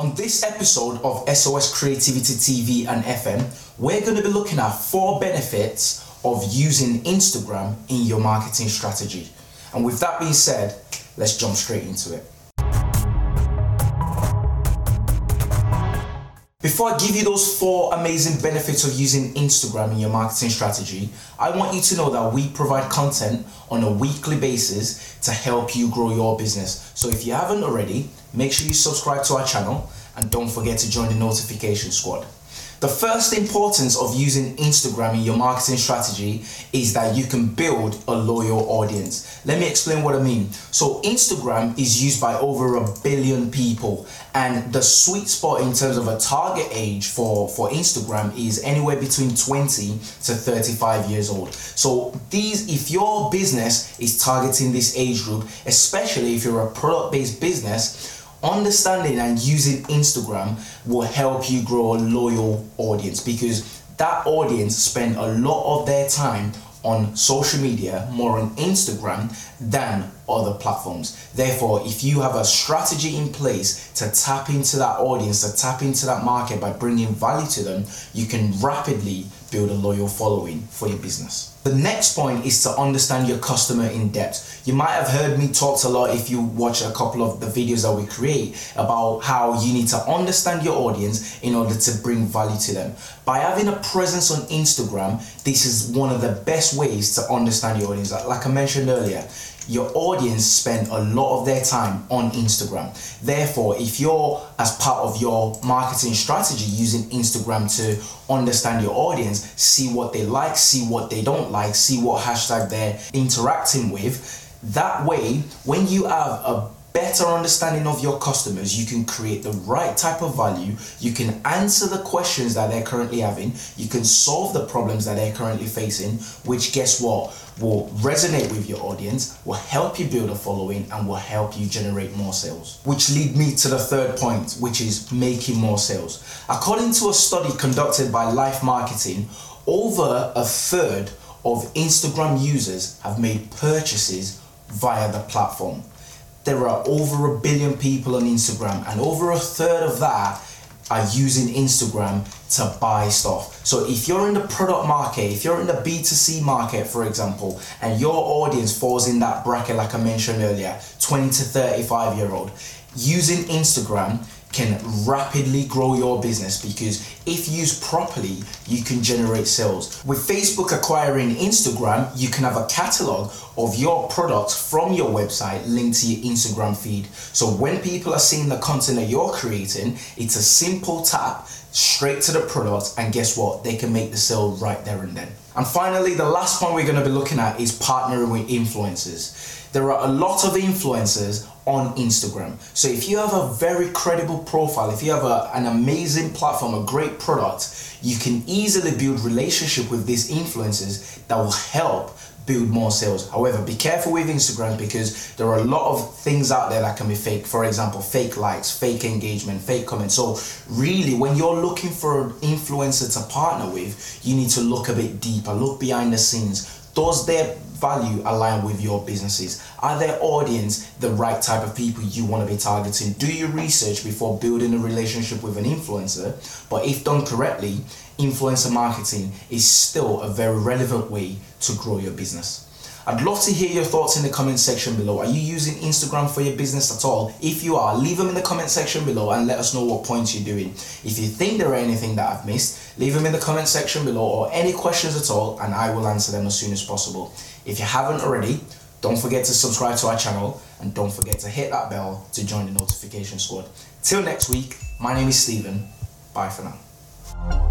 On this episode of SOS Creativity TV and FM, we're going to be looking at 4 benefits of using Instagram in your marketing strategy. And with that being said, let's jump straight into it. Before I give you those 4 amazing benefits of using Instagram in your marketing strategy, I want you to know that we provide content on a weekly basis to help you grow your business. So if you haven't already, make sure you subscribe to our channel and don't forget to join the notification squad. The first importance of using Instagram in your marketing strategy is that you can build a loyal audience. Let me explain what I mean. So Instagram is used by over 1 billion people, and the sweet spot in terms of a target age for Instagram is anywhere between 20 to 35 years old. So if your business is targeting this age group, especially if you're a product-based business, understanding and using Instagram will help you grow a loyal audience, because that audience spend a lot of their time on social media, more on Instagram than other platforms. Therefore, if you have a strategy in place to tap into that audience, to tap into that market by bringing value to them, you can rapidly build a loyal following for your business. The next point is to understand your customer in depth. You might have heard me talk a lot, if you watch a couple of the videos that we create, about how you need to understand your audience in order to bring value to them. By having a presence on Instagram, this is one of the best ways to understand your audience. Like I mentioned earlier, your audience spend a lot of their time on Instagram. Therefore, if you're, as part of your marketing strategy, using Instagram to understand your audience, see what they like, see what they don't like, see what hashtag they're interacting with, that way, when you have a better understanding of your customers, you can create the right type of value, you can answer the questions that they're currently having, you can solve the problems that they're currently facing, which, guess what, will resonate with your audience, will help you build a following, and will help you generate more sales. Which lead me to the third point, which is making more sales. According to a study conducted by Life Marketing, over 1/3 of Instagram users have made purchases via the platform. There are over 1 billion people on Instagram, and over 1/3 of that are using Instagram to buy stuff. So if you're in the product market, if you're in the B2C market, for example, and your audience falls in that bracket, like I mentioned earlier, 20 to 35 year old, using Instagram can rapidly grow your business, because if used properly, you can generate sales. With Facebook acquiring Instagram, you can have a catalog of your products from your website linked to your Instagram feed. So when people are seeing the content that you're creating, it's a simple tap straight to the product, and guess what? They can make the sale right there and then. And finally, the last point we're going to be looking at is partnering with influencers. There are a lot of influencers on Instagram. So if you have a very credible profile, if you have an amazing platform, a great product, you can easily build relationship with these influencers that will help build more sales. However, be careful with Instagram, because there are a lot of things out there that can be fake. For example, fake likes, fake engagement, fake comments. So really, when you're looking for an influencer to partner with, you need to look a bit deeper, look behind the scenes. Does their value align with your businesses? Are their audience the right type of people you want to be targeting? Do your research before building a relationship with an influencer. But if done correctly, influencer marketing is still a very relevant way to grow your business. I'd love to hear your thoughts in the comment section below. Are you using Instagram for your business at all? If you are, leave them in the comment section below and let us know what points you're doing. If you think there are anything that I've missed, leave them in the comment section below, or any questions at all, and I will answer them as soon as possible. If you haven't already, don't forget to subscribe to our channel, and don't forget to hit that bell to join the notification squad. Till next week, my name is Stephen. Bye for now.